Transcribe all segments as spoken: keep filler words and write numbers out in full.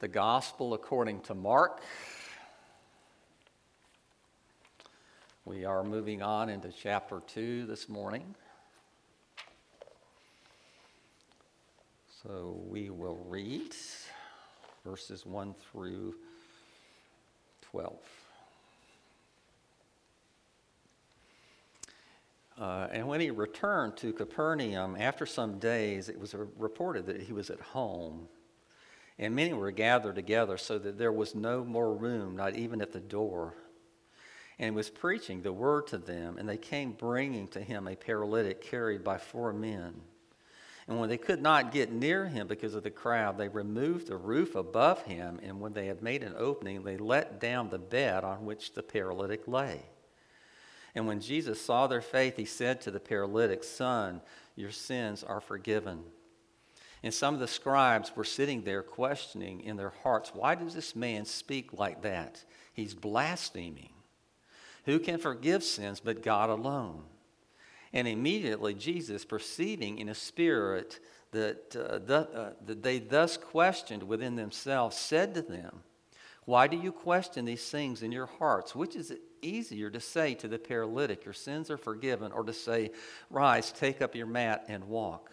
the Gospel according to Mark. We are moving on into chapter two this morning. So we will read verses one through twelve. Uh, and when he returned to Capernaum, after some days, it was reported that he was at home. And many were gathered together so that there was no more room, not even at the door. And he was preaching the word to them, and they came bringing to him a paralytic carried by four men. And when they could not get near him because of the crowd, they removed the roof above him, and when they had made an opening, they let down the bed on which the paralytic lay. And when Jesus saw their faith, he said to the paralytic, "Son, your sins are forgiven." And some of the scribes were sitting there questioning in their hearts, "Why does this man speak like that? He's blaspheming. Who can forgive sins but God alone?" And immediately Jesus, perceiving in his spirit that, uh, the, uh, that they thus questioned within themselves, said to them, "Why do you question these things in your hearts? Which is it easier to say to the paralytic, 'Your sins are forgiven,' or to say, 'Rise, take up your mat and walk'?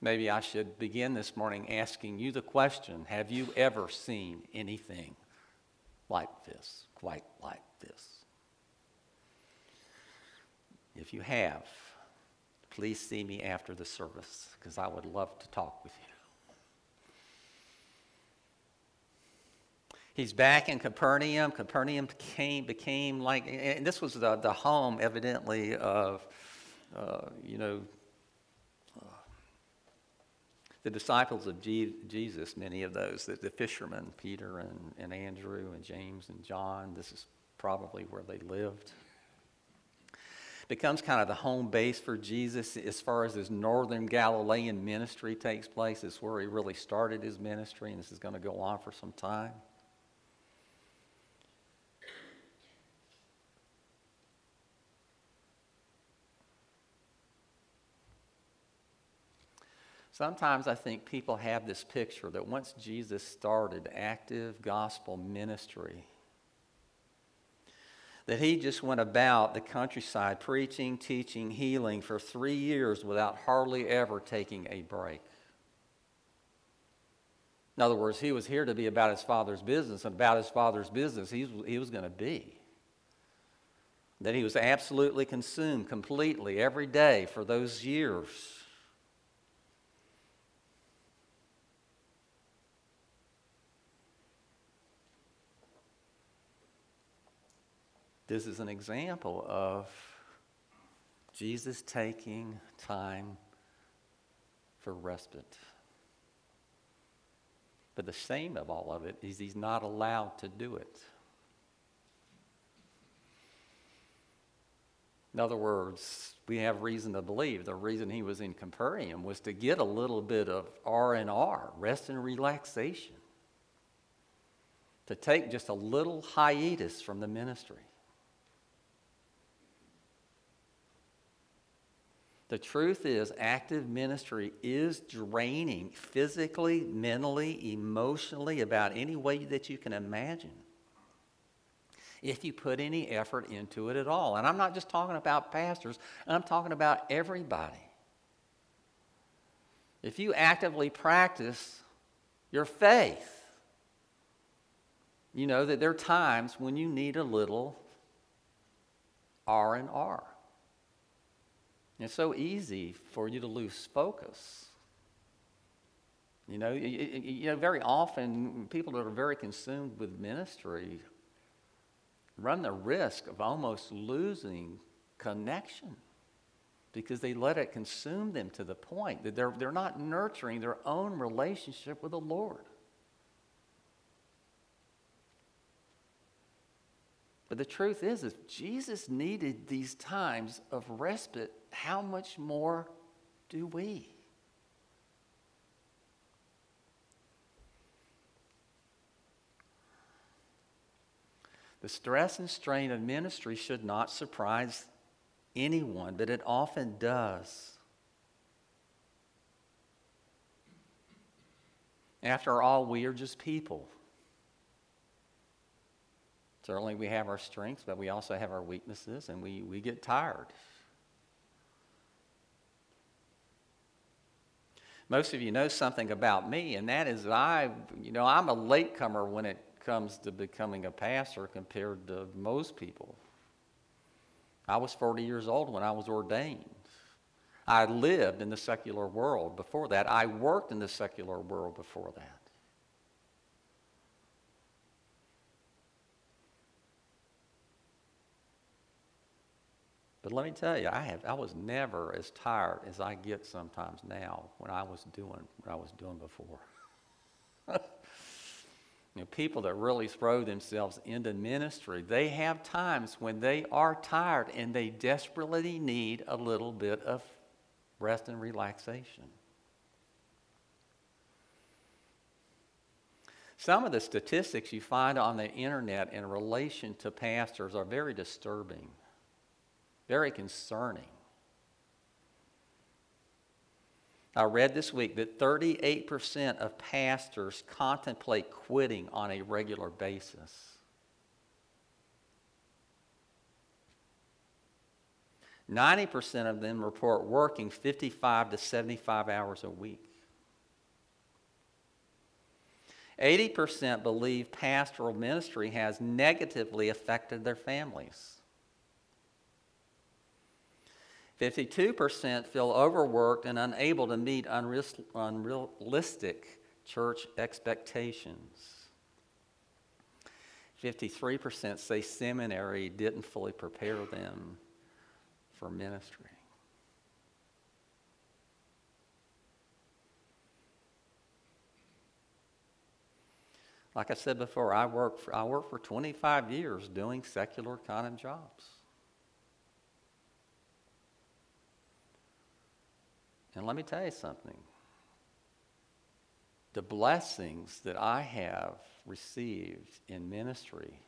Maybe I should begin this morning asking you the question, have you ever seen anything like this, quite like this? If you have, please see me after the service, because I would love to talk with you. He's back in Capernaum. Capernaum became, became like, and this was the, the home, evidently, of, uh, you know, the disciples of Jesus, many of those, the fishermen, Peter and, and Andrew and James and John, this is probably where they lived. Becomes kind of the home base for Jesus as far as his northern Galilean ministry takes place. It's where he really started his ministry, and this is going to go on for some time. Sometimes I think people have this picture that once Jesus started active gospel ministry, that he just went about the countryside preaching, teaching, healing for three years without hardly ever taking a break. In other words, he was here to be about his Father's business, and about his Father's business he was, he was going to be. That he was absolutely consumed completely every day for those years. This is an example of Jesus taking time for respite. But the shame of all of it is he's not allowed to do it. In other words, we have reason to believe the reason he was in Capernaum was to get a little bit of R and R, rest and relaxation, to take just a little hiatus from the ministry. The truth is, active ministry is draining physically, mentally, emotionally, about any way that you can imagine, if you put any effort into it at all. And I'm not just talking about pastors, I'm talking about everybody. If you actively practice your faith, you know that there are times when you need a little R and R. It's so easy for you to lose focus. You know, you, you know, very often people that are very consumed with ministry run the risk of almost losing connection because they let it consume them to the point that they're, they're not nurturing their own relationship with the Lord. But the truth is, if Jesus needed these times of respite, how much more do we? The stress and strain of ministry should not surprise anyone, but it often does. After all, we are just people. Certainly we have our strengths, but we also have our weaknesses, and we, we get tired. Most of you know something about me, and that is I, you know, I'm a latecomer when it comes to becoming a pastor compared to most people. I was forty years old when I was ordained. I lived in the secular world before that. I worked in the secular world before that. But let me tell you, I have I was never as tired as I get sometimes now when I was doing what I was doing before. You know, people that really throw themselves into ministry, they have times when they are tired and they desperately need a little bit of rest and relaxation. Some of the statistics you find on the internet in relation to pastors are very disturbing, very concerning. I read this week that thirty-eight percent of pastors contemplate quitting on a regular basis. ninety percent of them report working fifty-five to seventy-five hours a week. eighty percent believe pastoral ministry has negatively affected their families. fifty-two percent feel overworked and unable to meet unrealistic church expectations. fifty-three percent say seminary didn't fully prepare them for ministry. Like I said before, I worked for, I worked for twenty-five years doing secular kind of jobs. And let me tell you something. The blessings that I have received in ministry,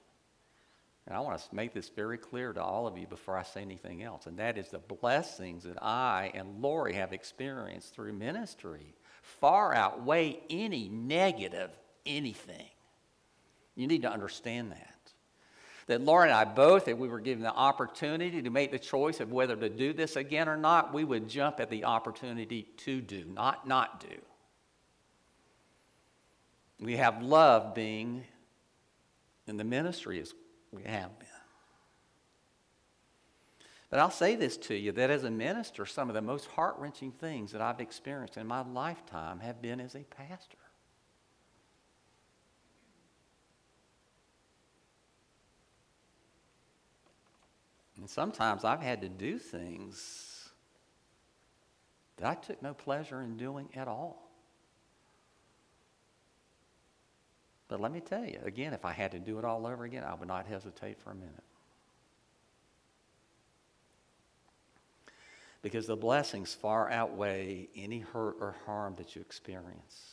and I want to make this very clear to all of you before I say anything else, and that is the blessings that I and Lori have experienced through ministry far outweigh any negative anything. You need to understand that. That Laura and I both, if we were given the opportunity to make the choice of whether to do this again or not, we would jump at the opportunity to do, not not do. We have loved being in the ministry as we have been. But I'll say this to you, that as a minister, some of the most heart-wrenching things that I've experienced in my lifetime have been as a pastor. And sometimes I've had to do things that I took no pleasure in doing at all. But let me tell you, again, if I had to do it all over again, I would not hesitate for a minute. Because the blessings far outweigh any hurt or harm that you experience.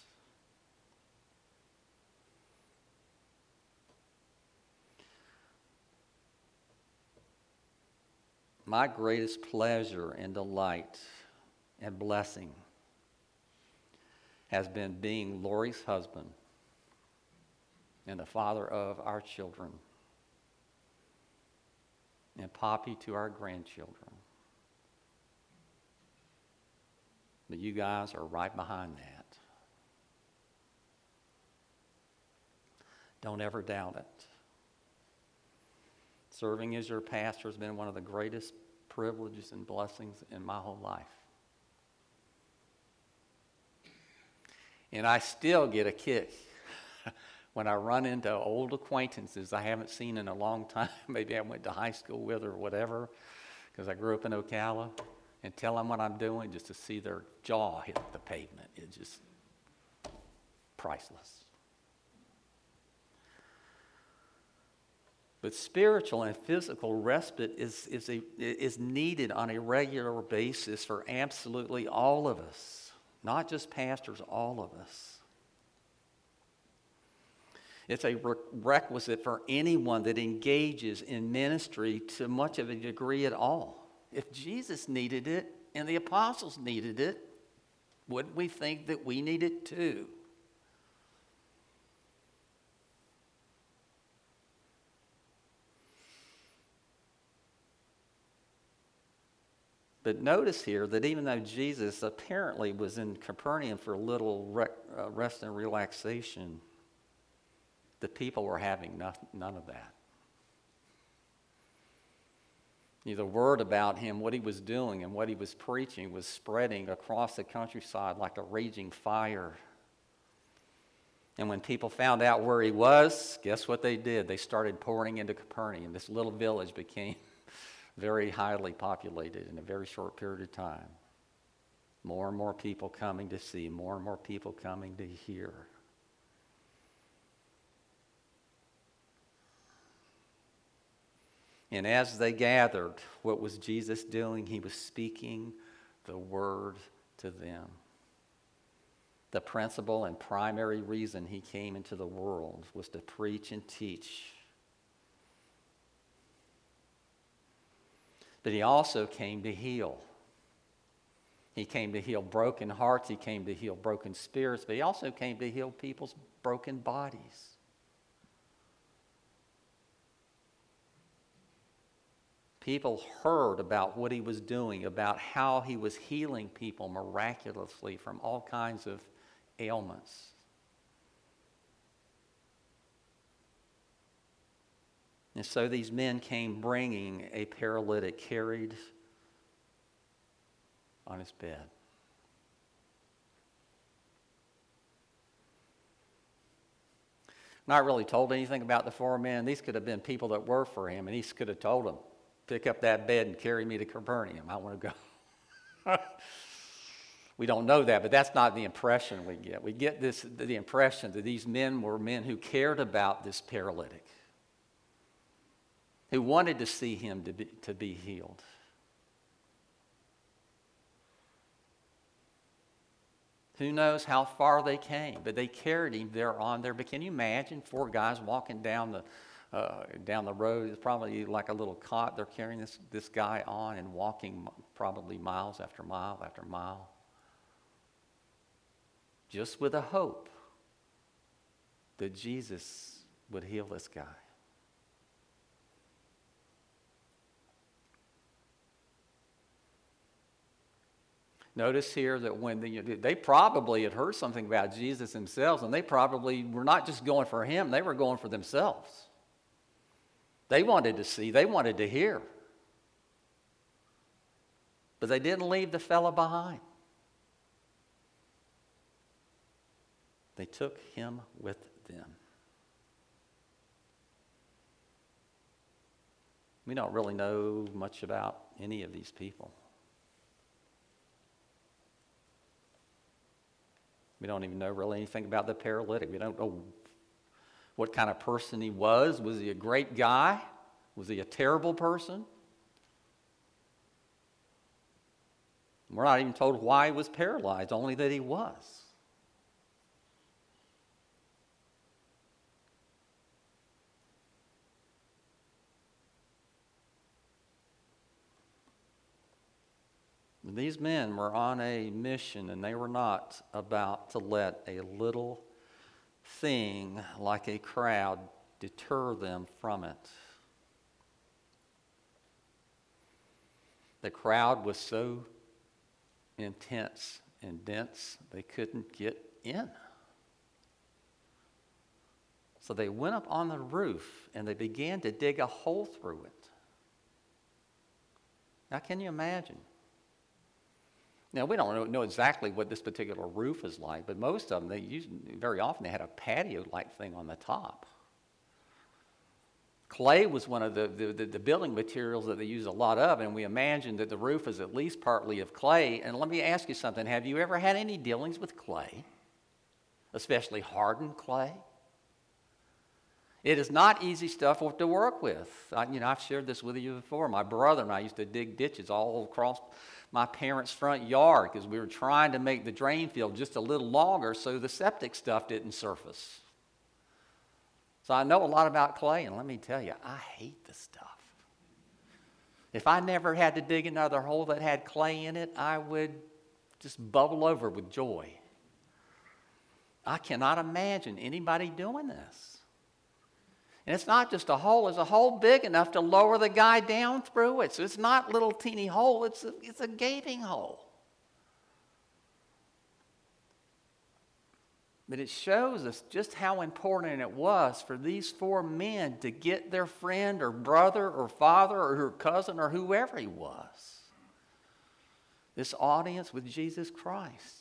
My greatest pleasure and delight and blessing has been being Lori's husband and the father of our children and Poppy to our grandchildren. But you guys are right behind that. Don't ever doubt it. Serving as your pastor has been one of the greatest privileges and blessings in my whole life. And I still get a kick when I run into old acquaintances I haven't seen in a long time. Maybe I went to high school with or whatever, because I grew up in Ocala, and tell them what I'm doing just to see their jaw hit the pavement. It's just priceless. But spiritual and physical respite is, is, a, is needed on a regular basis for absolutely all of us, not just pastors, all of us. It's a requisite for anyone that engages in ministry to much of a degree at all. If Jesus needed it and the apostles needed it, wouldn't we think that we need it too? But notice here that even though Jesus apparently was in Capernaum for a little rec uh, rest and relaxation, the people were having no none of that. You know, the word about him, what he was doing and what he was preaching, was spreading across the countryside like a raging fire. And when people found out where he was, guess what they did? They started pouring into Capernaum. This little village became very highly populated in a very short period of time. More and more people coming to see, more and more people coming to hear. And as they gathered, what was Jesus doing? He was speaking the word to them. The principal and primary reason he came into the world was to preach and teach. But he also came to heal. He came to heal broken hearts. He came to heal broken spirits. But he also came to heal people's broken bodies. People heard about what he was doing, about how he was healing people miraculously from all kinds of ailments. And so these men came bringing a paralytic carried on his bed. Not really told anything about the four men. These could have been people that were for him, and he could have told them, pick up that bed and carry me to Capernaum. I want to go. We don't know that, but that's not the impression we get. We get this, the impression that these men were men who cared about this paralytic, who wanted to see him to be, to be healed. Who knows how far they came, but they carried him there on there. But can you imagine four guys walking down the Uh, down the road? It's probably like a little cot. They're carrying this, this guy on and walking probably miles after mile after mile, just with a hope that Jesus would heal this guy. Notice here that when the, they probably had heard something about Jesus themselves, and they probably were not just going for him, they were going for themselves. They wanted to see. They wanted to hear. But they didn't leave the fellow behind. They took him with them. We don't really know much about any of these people. We don't even know really anything about the paralytic. We don't know what kind of person he was. Was he a great guy? Was he a terrible person? We're not even told why he was paralyzed, only that he was. These men were on a mission, and they were not about to let a little thing like a crowd deter them from it. The crowd was so intense and dense they couldn't get in. So they went up on the roof and they began to dig a hole through it. Now, can you imagine? Now, we don't know exactly what this particular roof is like, but most of them, they used, very often they had a patio-like thing on the top. Clay was one of the, the, the building materials that they used a lot of, and we imagine that the roof is at least partly of clay. And let me ask you something. Have you ever had any dealings with clay, especially hardened clay? It is not easy stuff to work with. I, you know, I've shared this with you before. My brother and I used to dig ditches all across my parents' front yard because we were trying to make the drain field just a little longer so the septic stuff didn't surface. So I know a lot about clay, and let me tell you, I hate this stuff. If I never had to dig another hole that had clay in it, I would just bubble over with joy. I cannot imagine anybody doing this. And it's not just a hole. It's a hole big enough to lower the guy down through it. So it's not a little teeny hole. It's a, it's a gaping hole. But it shows us just how important it was for these four men to get their friend or brother or father or her cousin or whoever he was, this audience with Jesus Christ.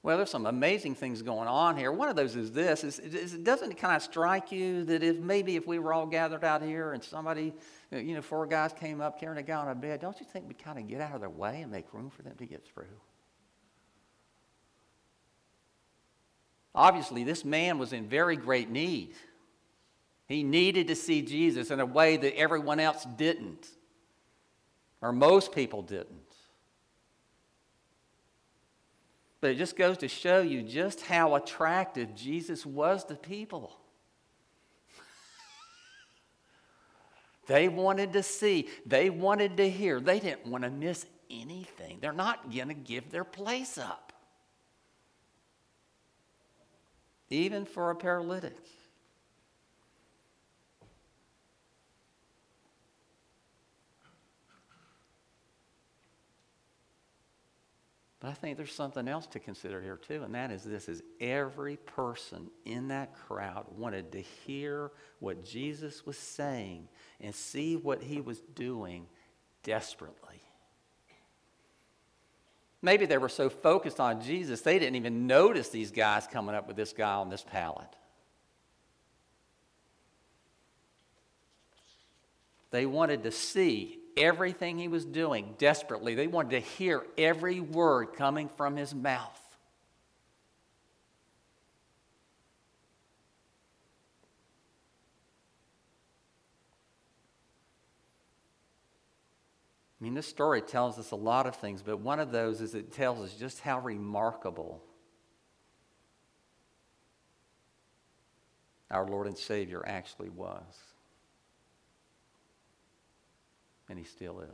Well, there's some amazing things going on here. One of those is this. Is, is, doesn't it kind of strike you that if maybe if we were all gathered out here and somebody, you know, four guys came up carrying a guy on a bed, don't you think we'd kind of get out of their way and make room for them to get through? Obviously, this man was in very great need. He needed to see Jesus in a way that everyone else didn't, or most people didn't. But it just goes to show you just how attractive Jesus was to people. They wanted to see. They wanted to hear. They didn't want to miss anything. They're not going to give their place up. Even for a paralytic. But I think there's something else to consider here too, and that is this, is every person in that crowd wanted to hear what Jesus was saying and see what he was doing desperately. Maybe they were so focused on Jesus, they didn't even notice these guys coming up with this guy on this pallet. They wanted to see everything he was doing desperately. They wanted to hear every word coming from his mouth. I mean, this story tells us a lot of things, but one of those is it tells us just how remarkable our Lord and Savior actually was. And he still is.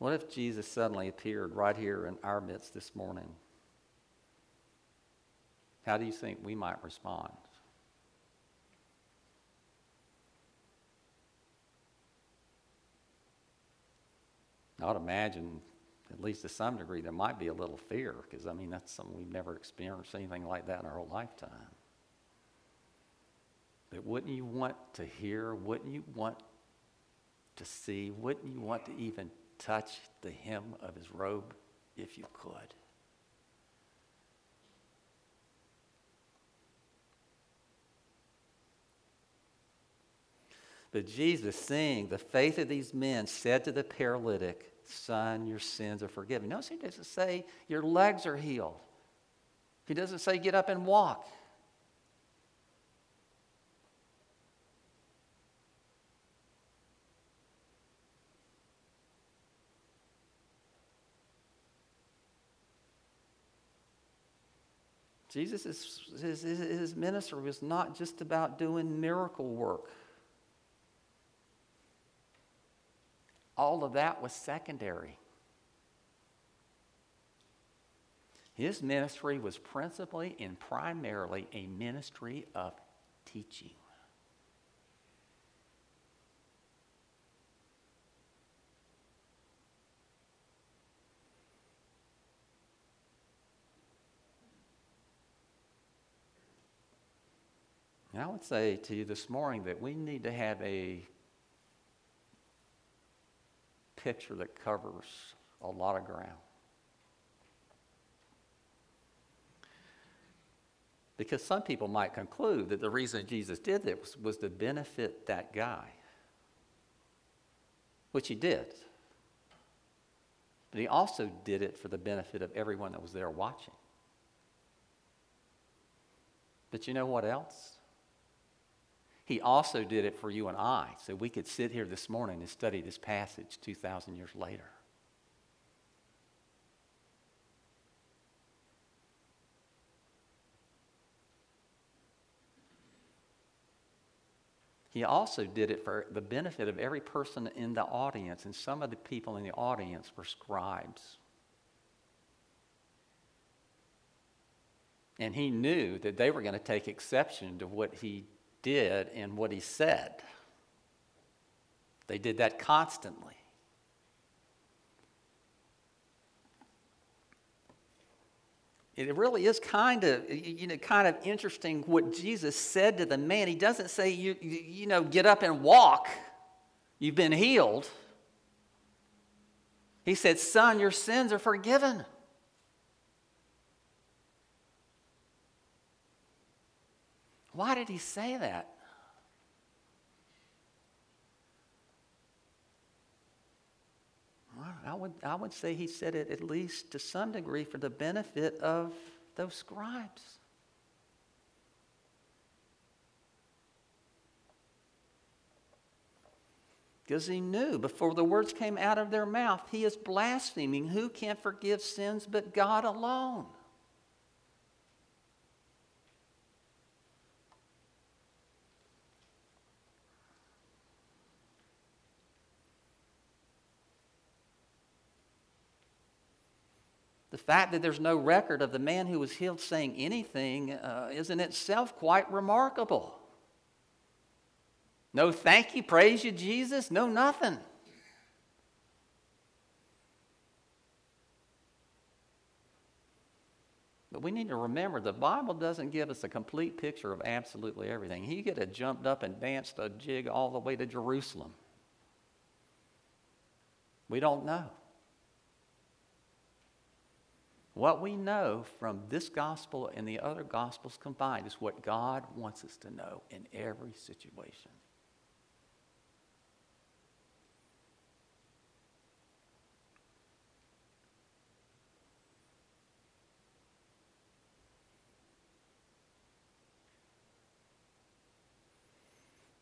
What if Jesus suddenly appeared right here in our midst this morning? How do you think we might respond? I would imagine, at least to some degree, there might be a little fear, because, I mean, that's something we've never experienced, anything like that in our whole lifetime. But wouldn't you want to hear, wouldn't you want to see, wouldn't you want to even touch the hem of his robe if you could? But Jesus, seeing the faith of these men, said to the paralytic, "Son, your sins are forgiven." Notice he doesn't say your legs are healed. He doesn't say get up and walk. Jesus, is, his, his ministry was not just about doing miracle work. All of that was secondary. His ministry was principally and primarily a ministry of teaching. And I would say to you this morning that we need to have a picture that covers a lot of ground. Because some people might conclude that the reason Jesus did this was, was to benefit that guy. which he did. But he also did it for the benefit of everyone that was there watching. But you know what else? He also did it for you and I, so we could sit here this morning and study this passage two thousand years later. He also did it for the benefit of every person in the audience, and some of the people in the audience were scribes. And he knew that they were going to take exception to what he did and what he said. They did that constantly. It really is kind of, you know, kind of interesting what Jesus said to the man. He doesn't say, you, you know, get up and walk. You've been healed. He said, son, your sins are forgiven. Why did he say that? I would, I would say he said it at least to some degree for the benefit of those scribes. Because he knew before the words came out of their mouth, he is blaspheming. Who can forgive sins but God alone? The fact that there's no record of the man who was healed saying anything uh, is in itself quite remarkable. No thank you, praise you, Jesus, no nothing. But we need to remember the Bible doesn't give us a complete picture of absolutely everything. He could have jumped up and danced a jig all the way to Jerusalem. We don't know. What we know from this gospel and the other gospels combined is what God wants us to know in every situation.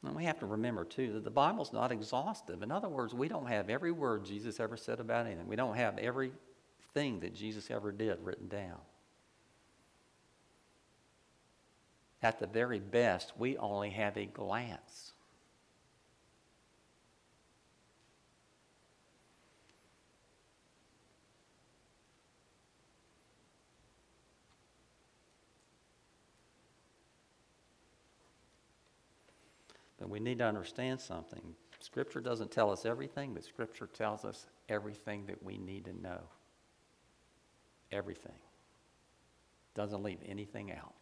And we have to remember, too, that the Bible's not exhaustive. In other words, we don't have every word Jesus ever said about anything. We don't have every thing that Jesus ever did written down. At the very best, we only have a glance. But we need to understand something. Scripture doesn't tell us everything, but Scripture tells us everything that we need to know. Everything. Doesn't leave anything out.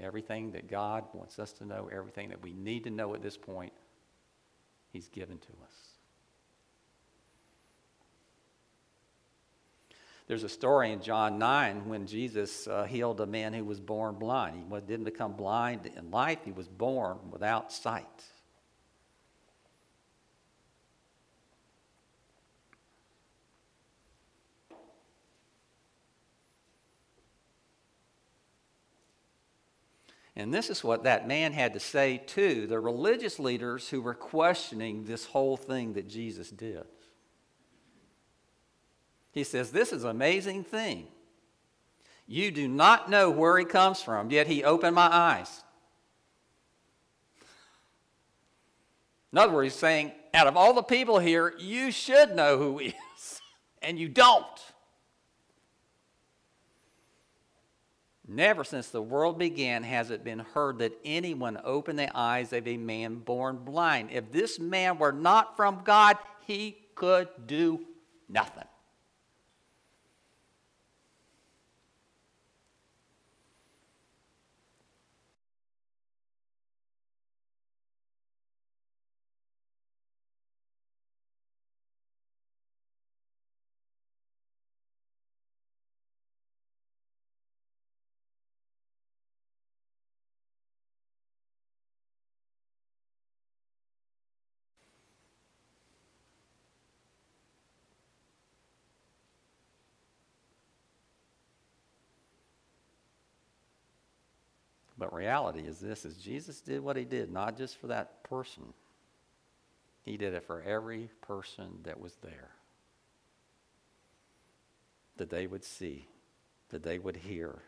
Everything that God wants us to know, everything that we need to know at this point, He's given to us. There's a story in John nine when Jesus uh, healed a man who was born blind. He didn't become blind in life. He was born without sight. And this is what that man had to say to the religious leaders who were questioning this whole thing that Jesus did. He says, this is an amazing thing. You do not know where he comes from, yet he opened my eyes. In other words, he's saying, out of all the people here, you should know who he is, and you don't. Never since the world began has it been heard that anyone opened the eyes of a man born blind. If this man were not from God, he could do nothing. different reality is this, is Jesus did what he did, not just for that person. He did it for every person that was there. That they would see, that they would hear.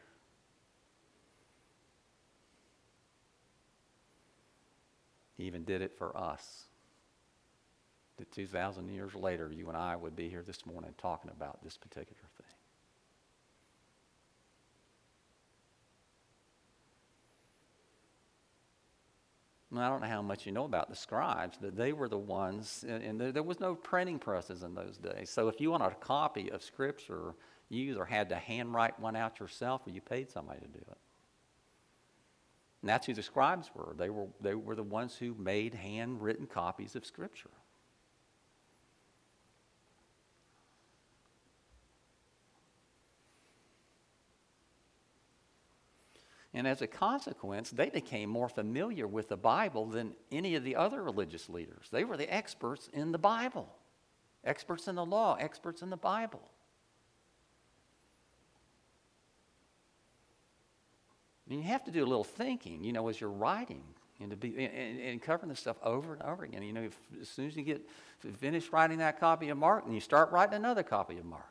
He even did it for us. That two thousand years later, you and I would be here this morning talking about this particular thing. I don't know how much you know about the scribes, but they were the ones, and, and there, there was no printing presses in those days. So if you wanted a copy of Scripture, you either had to handwrite one out yourself or you paid somebody to do it. And that's who the scribes were. They were, they were the ones who made handwritten copies of Scripture. And as a consequence, they became more familiar with the Bible than any of the other religious leaders. They were the experts in the Bible, experts in the law, experts in the Bible. And you have to do a little thinking, you know, as you're writing and to be and, and covering this stuff over and over again. You know, if, as soon as you get finished writing that copy of Mark, and you start writing another copy of Mark.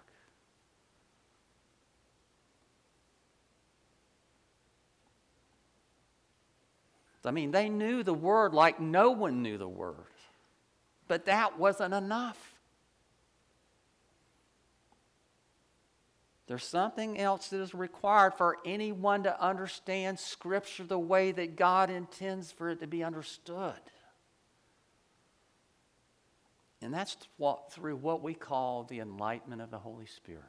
I mean, they knew the word like no one knew the word. But that wasn't enough. There's something else that is required for anyone to understand Scripture the way that God intends for it to be understood. And that's what, through what we call the enlightenment of the Holy Spirit.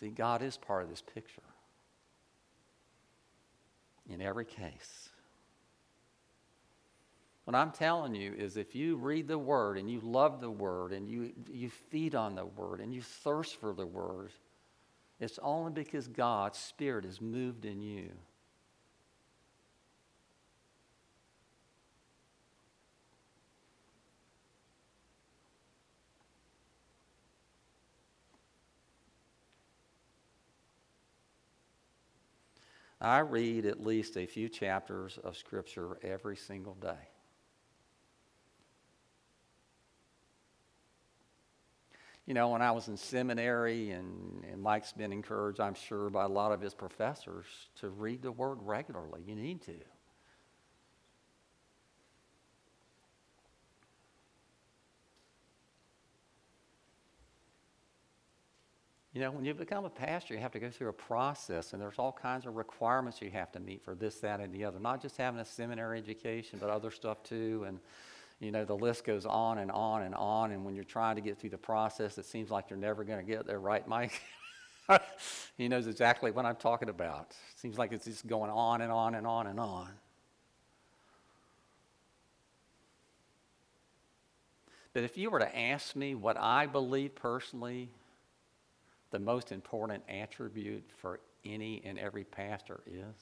See, God is part of this picture in every case. What I'm telling you is if you read the Word and you love the Word and you, you feed on the Word and you thirst for the Word, it's only because God's Spirit is moved in you. I read at least a few chapters of Scripture every single day. You know, when I was in seminary, and, and Mike's been encouraged, I'm sure, by a lot of his professors to read the Word regularly. You need to. You know, when you become a pastor, you have to go through a process, and there's all kinds of requirements you have to meet for this, that, and the other. Not just having a seminary education, but other stuff too. And, you know, the list goes on and on and on. And when you're trying to get through the process, it seems like you're never going to get there, right, Mike? He knows exactly what I'm talking about. It seems like it's just going on and on and on and on. But if you were to ask me what I believe personally, the most important attribute for any and every pastor is,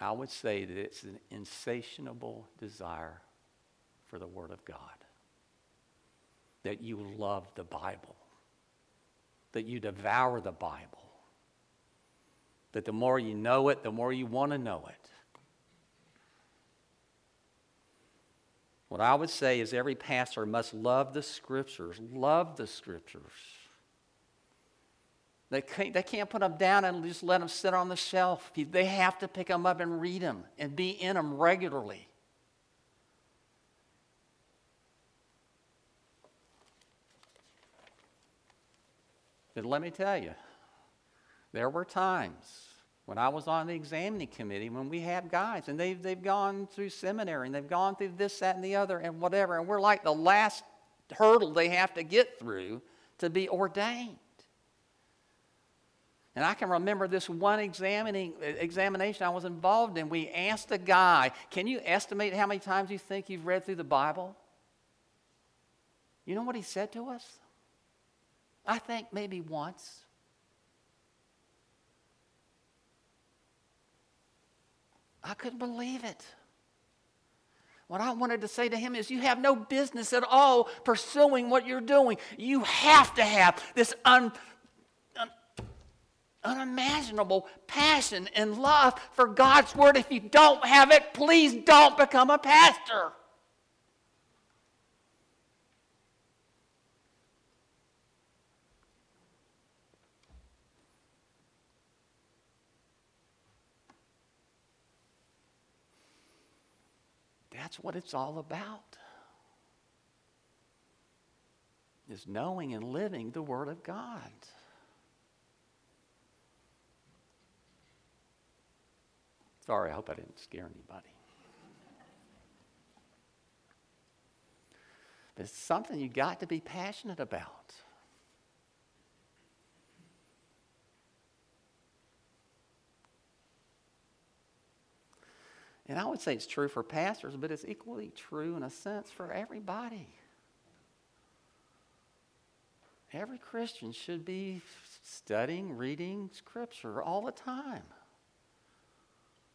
I would say that it's an insatiable desire for the Word of God. That you love the Bible. That you devour the Bible. That the more you know it, the more you want to know it. What I would say is every pastor must love the Scriptures. Love the Scriptures. They can't, they can't put them down and just let them sit on the shelf. They have to pick them up and read them and be in them regularly. But let me tell you, there were times when I was on the examining committee, when we have guys, and they've, they've gone through seminary, and they've gone through this, that, and the other, and whatever, and we're like the last hurdle they have to get through to be ordained. And I can remember this one examining, examination I was involved in. We asked a guy, can you estimate how many times you think you've read through the Bible? You know what he said to us? I think maybe once. I couldn't believe it. What I wanted to say to him is, you have no business at all pursuing what you're doing. You have to have this un, un, unimaginable passion and love for God's word. If you don't have it, please don't become a pastor. That's what it's all about, is knowing and living the Word of God. Sorry, I hope I didn't scare anybody. But it's something you've got to be passionate about. And I would say it's true for pastors, but it's equally true in a sense for everybody. Every Christian should be studying, reading Scripture all the time.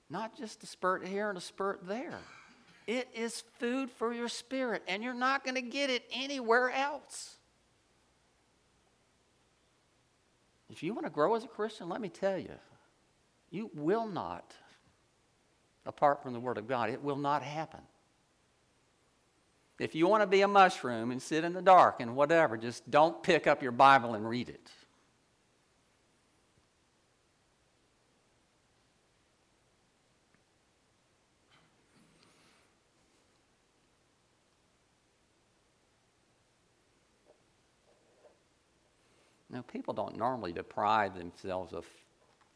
Not just a spurt here and a spurt there. It is food for your spirit, and you're not going to get it anywhere else. If you want to grow as a Christian, let me tell you, you will not. Apart from the Word of God, it will not happen. If you want to be a mushroom and sit in the dark and whatever, just don't pick up your Bible and read it. Now, people don't normally deprive themselves of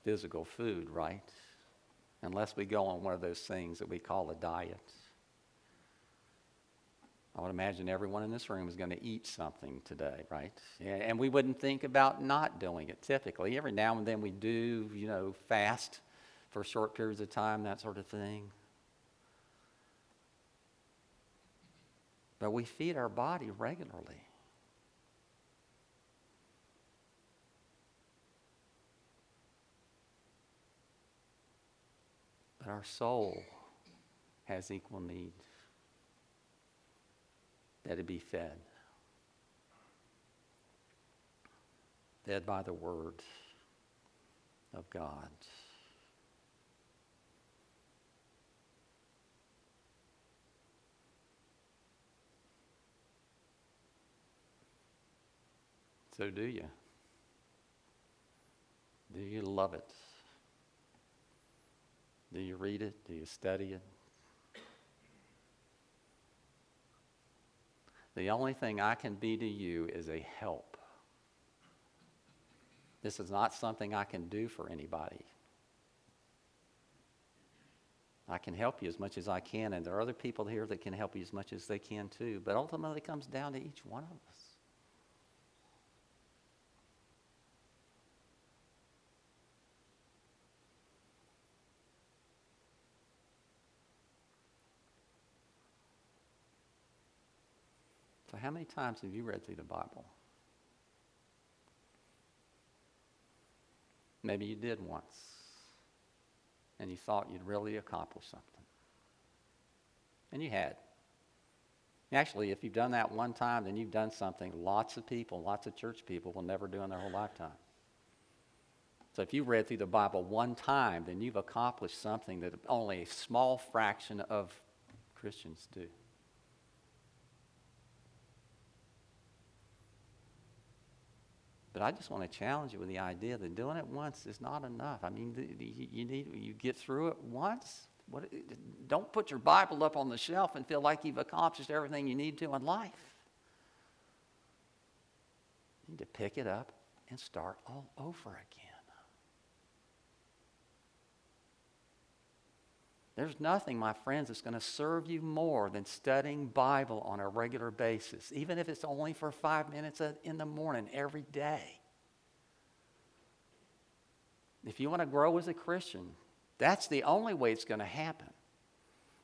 physical food, right? Unless we go on one of those things that we call a diet. I would imagine everyone in this room is going to eat something today, right? And we wouldn't think about not doing it typically. Every now and then we do, you know, fast for short periods of time, that sort of thing. But we feed our body regularly. Our soul has equal need that it be fed, fed by the Word of God. So do you? Do you love it? Do you read it? Do you study it? The only thing I can be to you is a help. This is not something I can do for anybody. I can help you as much as I can, and there are other people here that can help you as much as they can too. But ultimately it comes down to each one of us. So how many times have you read through the Bible? Maybe you did once, and you thought you'd really accomplish something. And you had. Actually, if you've done that one time, then you've done something lots of people, lots of church people will never do in their whole lifetime. So if you read through the Bible one time, then you've accomplished something that only a small fraction of Christians do. But I just want to challenge you with the idea that doing it once is not enough. I mean, the, the, you need you get through it once. What, don't put your Bible up on the shelf and feel like you've accomplished everything you need to in life. You need to pick it up and start all over again. There's nothing, my friends, that's going to serve you more than studying Bible on a regular basis, even if it's only for five minutes in the morning every day. If you want to grow as a Christian, that's the only way it's going to happen.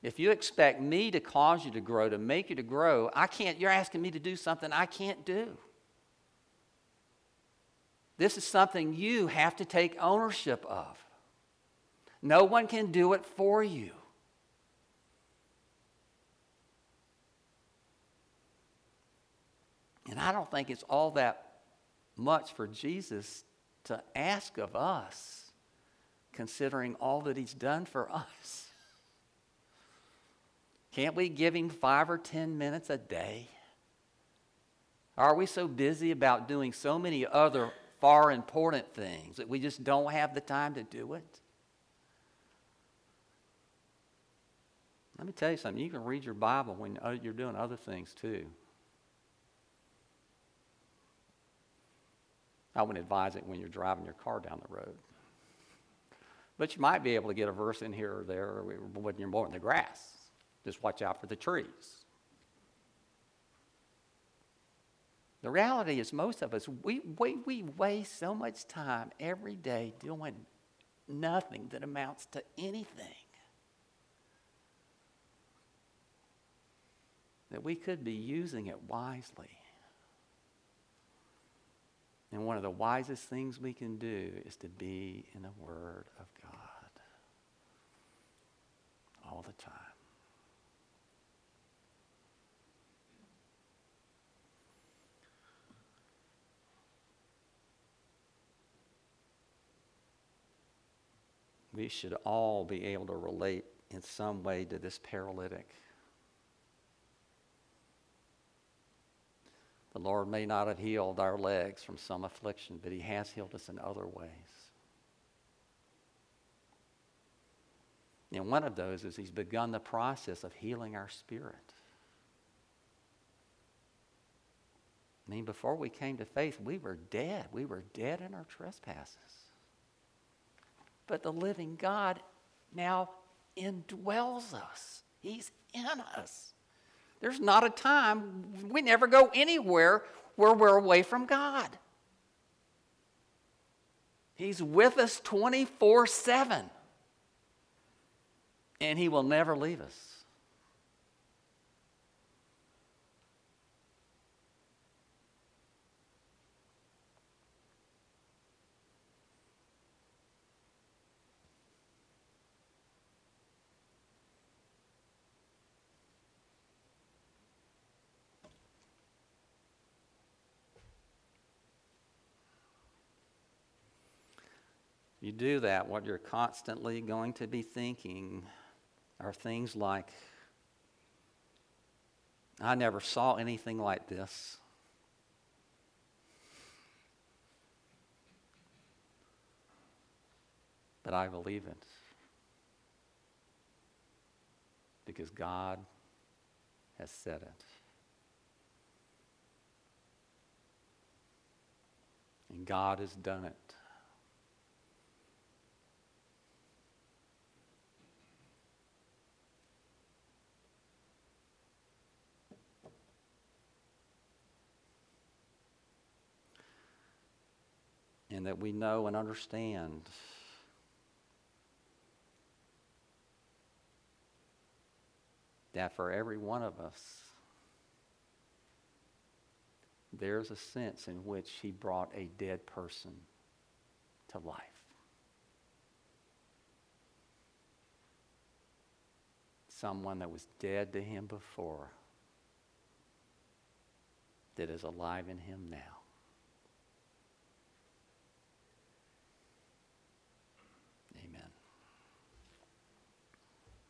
If you expect me to cause you to grow, to make you to grow, I can't, you're asking me to do something I can't do. This is something you have to take ownership of. No one can do it for you. And I don't think it's all that much for Jesus to ask of us, considering all that he's done for us. Can't we give him five or ten minutes a day? Are we so busy about doing so many other far important things that we just don't have the time to do it? Let me tell you something. You can read your Bible when you're doing other things too. I wouldn't advise it when you're driving your car down the road. But you might be able to get a verse in here or there or when you're mowing the grass. Just watch out for the trees. The reality is most of us, we, we, we waste so much time every day doing nothing that amounts to anything that we could be using it wisely. And one of the wisest things we can do is to be in the Word of God all the time. We should all be able to relate in some way to this paralytic. The Lord may not have healed our legs from some affliction, but he has healed us in other ways. And one of those is he's begun the process of healing our spirit. I mean, before we came to faith, we were dead. We were dead in our trespasses. But the living God now indwells us. He's in us. There's not a time, we never go anywhere where we're away from God. He's with us twenty-four seven. And he will never leave us. You do that, what you're constantly going to be thinking are things like, I never saw anything like this. But I believe it. Because God has said it. And God has done it. And that we know and understand that for every one of us, there's a sense in which he brought a dead person to life. Someone that was dead to him before that is alive in him now.